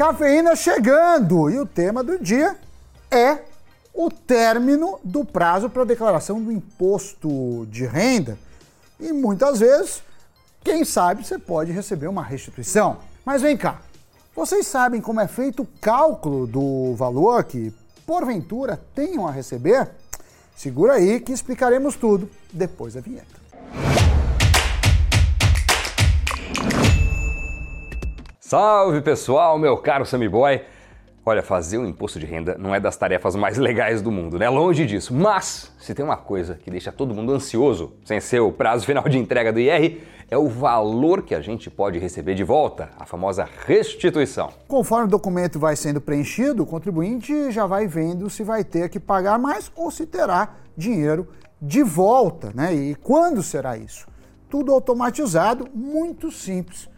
Cafeína chegando! E o tema do dia é o término do prazo para a declaração do imposto de renda. E muitas vezes, quem sabe, você pode receber uma restituição. Mas vem cá, vocês sabem como é feito o cálculo do valor que, porventura, tenham a receber? Segura aí que explicaremos tudo depois da vinheta. Salve pessoal, meu caro Samiboy! Olha, fazer um imposto de renda não é das tarefas mais legais do mundo, né? Longe disso. Mas, se tem uma coisa que deixa todo mundo ansioso, sem ser o prazo final de entrega do IR, é o valor que a gente pode receber de volta, a famosa restituição. Conforme o documento vai sendo preenchido, o contribuinte já vai vendo se vai ter que pagar mais ou se terá dinheiro de volta, né? E quando será isso? Tudo automatizado, muito simples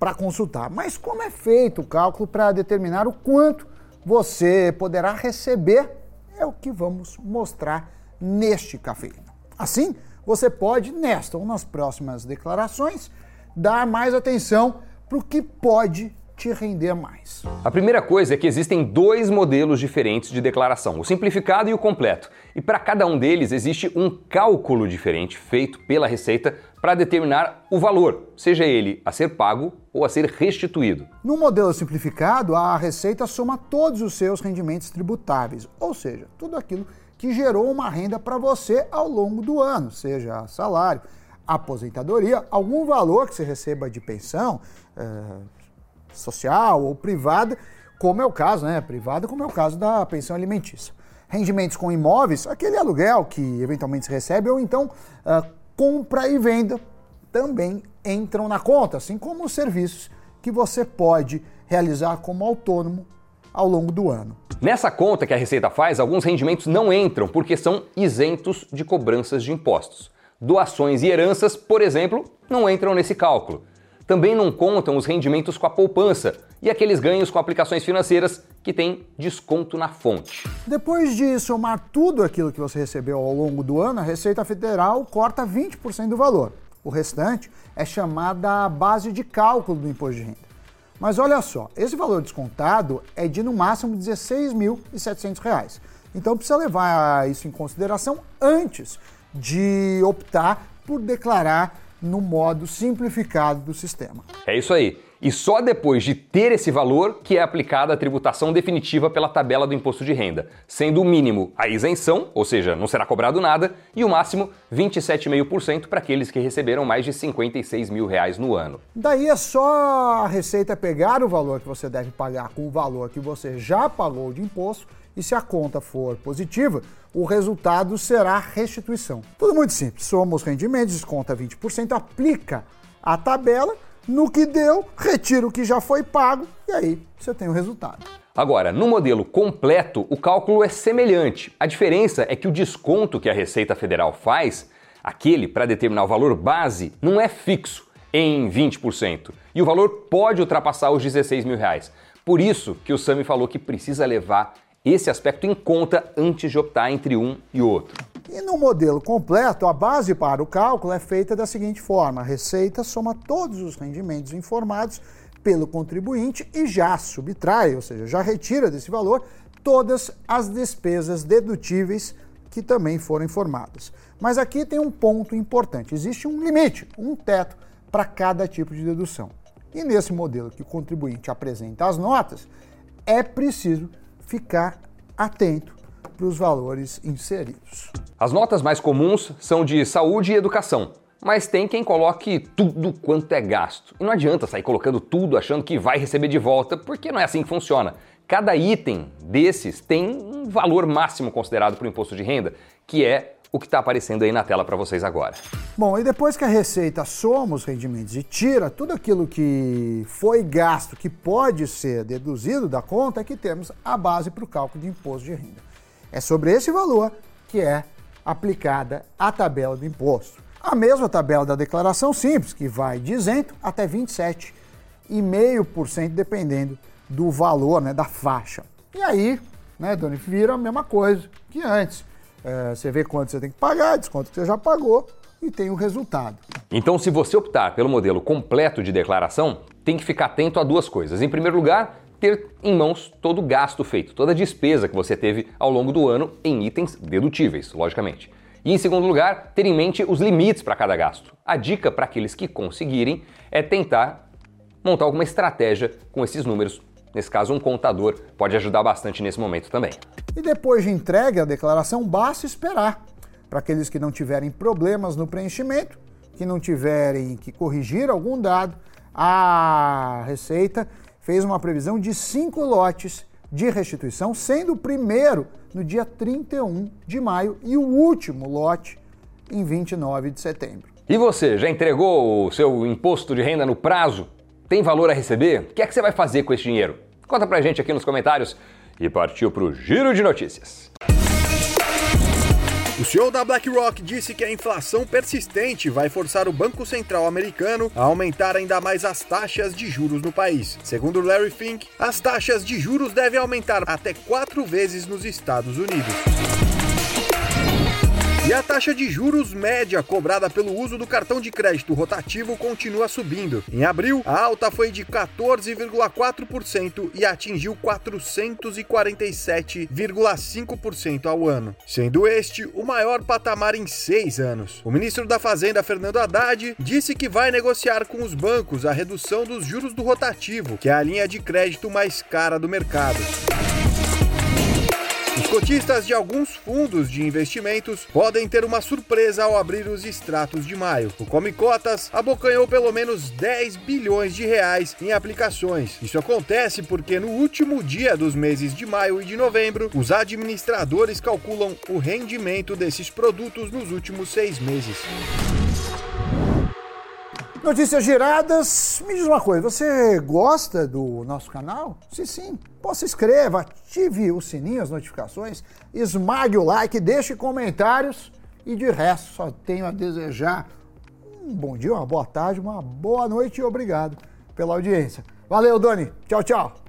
para consultar. Mas como é feito o cálculo para determinar o quanto você poderá receber é o que vamos mostrar neste Cafeína. Assim, você pode, nesta ou nas próximas declarações, dar mais atenção para o que pode te render mais. A primeira coisa é que existem dois modelos diferentes de declaração, o simplificado e o completo. E para cada um deles existe um cálculo diferente feito pela Receita para determinar o valor, seja ele a ser pago ou a ser restituído. No modelo simplificado, a Receita soma todos os seus rendimentos tributáveis, ou seja, tudo aquilo que gerou uma renda para você ao longo do ano, seja salário, aposentadoria, algum valor que você receba de pensão, social ou privada, como é o caso, né? Privada, como é o caso da pensão alimentícia. Rendimentos com imóveis, aquele aluguel que eventualmente se recebe, ou então compra e venda também entram na conta, assim como os serviços que você pode realizar como autônomo ao longo do ano. Nessa conta que a Receita faz, alguns rendimentos não entram porque são isentos de cobranças de impostos. Doações e heranças, por exemplo, não entram nesse cálculo. Também não contam os rendimentos com a poupança e aqueles ganhos com aplicações financeiras que têm desconto na fonte. Depois de somar tudo aquilo que você recebeu ao longo do ano, a Receita Federal corta 20% do valor. O restante é chamada base de cálculo do imposto de renda. Mas olha só, esse valor descontado é de no máximo R$ 16.700. Então precisa levar isso em consideração antes de optar por declarar no modo simplificado do sistema. É isso aí. E só depois de ter esse valor que é aplicada a tributação definitiva pela tabela do imposto de renda, sendo o mínimo a isenção, ou seja, não será cobrado nada, e o máximo 27,5% para aqueles que receberam mais de R$ 56 mil reais no ano. Daí é só a Receita pegar o valor que você deve pagar com o valor que você já pagou de imposto e se a conta for positiva, o resultado será restituição. Tudo muito simples. Soma os rendimentos, desconta 20%, aplica a tabela, no que deu, retira o que já foi pago e aí você tem o resultado. Agora, no modelo completo, o cálculo é semelhante. A diferença é que o desconto que a Receita Federal faz, aquele para determinar o valor base, não é fixo em 20%. E o valor pode ultrapassar os 16 mil reais. Por isso que o Sami falou que precisa levar esse aspecto em conta antes de optar entre um e outro. E no modelo completo, a base para o cálculo é feita da seguinte forma. A Receita soma todos os rendimentos informados pelo contribuinte e já subtrai, ou seja, já retira desse valor, todas as despesas dedutíveis que também foram informadas. Mas aqui tem um ponto importante. Existe um limite, um teto para cada tipo de dedução. E nesse modelo que o contribuinte apresenta as notas, é preciso ficar atento para os valores inseridos. As notas mais comuns são de saúde e educação, mas tem quem coloque tudo quanto é gasto. E não adianta sair colocando tudo achando que vai receber de volta, porque não é assim que funciona. Cada item desses tem um valor máximo considerado para o imposto de renda, que é o que está aparecendo aí na tela para vocês agora. Bom, e depois que a Receita soma os rendimentos e tira tudo aquilo que foi gasto, que pode ser deduzido da conta, é que temos a base para o cálculo de imposto de renda. É sobre esse valor que é aplicada a tabela do imposto. A mesma tabela da declaração simples, que vai de isento até 27,5%, dependendo do valor, né, da faixa. E aí, né, Dony, vira a mesma coisa que antes. Você vê quanto você tem que pagar, desconto que você já pagou e tem o resultado. Então, se você optar pelo modelo completo de declaração, tem que ficar atento a duas coisas. Em primeiro lugar, ter em mãos todo o gasto feito, toda a despesa que você teve ao longo do ano em itens dedutíveis, logicamente. E em segundo lugar, ter em mente os limites para cada gasto. A dica para aqueles que conseguirem é tentar montar alguma estratégia com esses números. Nesse caso, um contador pode ajudar bastante nesse momento também. E depois de entregue a declaração, basta esperar. Para aqueles que não tiverem problemas no preenchimento, que não tiverem que corrigir algum dado, a Receita fez uma previsão de 5 lotes de restituição, sendo o primeiro no dia 31 de maio e o último lote em 29 de setembro. E você, já entregou o seu imposto de renda no prazo? Tem valor a receber? O que é que você vai fazer com esse dinheiro? Conta pra gente aqui nos comentários e partiu pro Giro de Notícias. O CEO da BlackRock disse que a inflação persistente vai forçar o Banco Central americano a aumentar ainda mais as taxas de juros no país. Segundo Larry Fink, as taxas de juros devem aumentar até 4 vezes nos Estados Unidos. E a taxa de juros média cobrada pelo uso do cartão de crédito rotativo continua subindo. Em abril, a alta foi de 14,4% e atingiu 447,5% ao ano, sendo este o maior patamar em 6 anos. O ministro da Fazenda, Fernando Haddad, disse que vai negociar com os bancos a redução dos juros do rotativo, que é a linha de crédito mais cara do mercado. Os cotistas de alguns fundos de investimentos podem ter uma surpresa ao abrir os extratos de maio. O Come Cotas abocanhou pelo menos 10 bilhões de reais em aplicações. Isso acontece porque no último dia dos meses de maio e de novembro, os administradores calculam o rendimento desses produtos nos últimos 6 meses. Notícias giradas, me diz uma coisa, você gosta do nosso canal? Se sim, se inscreva, ative o sininho, as notificações, esmague o like, deixe comentários e de resto só tenho a desejar um bom dia, uma boa tarde, uma boa noite e obrigado pela audiência. Valeu, Dony, tchau, tchau!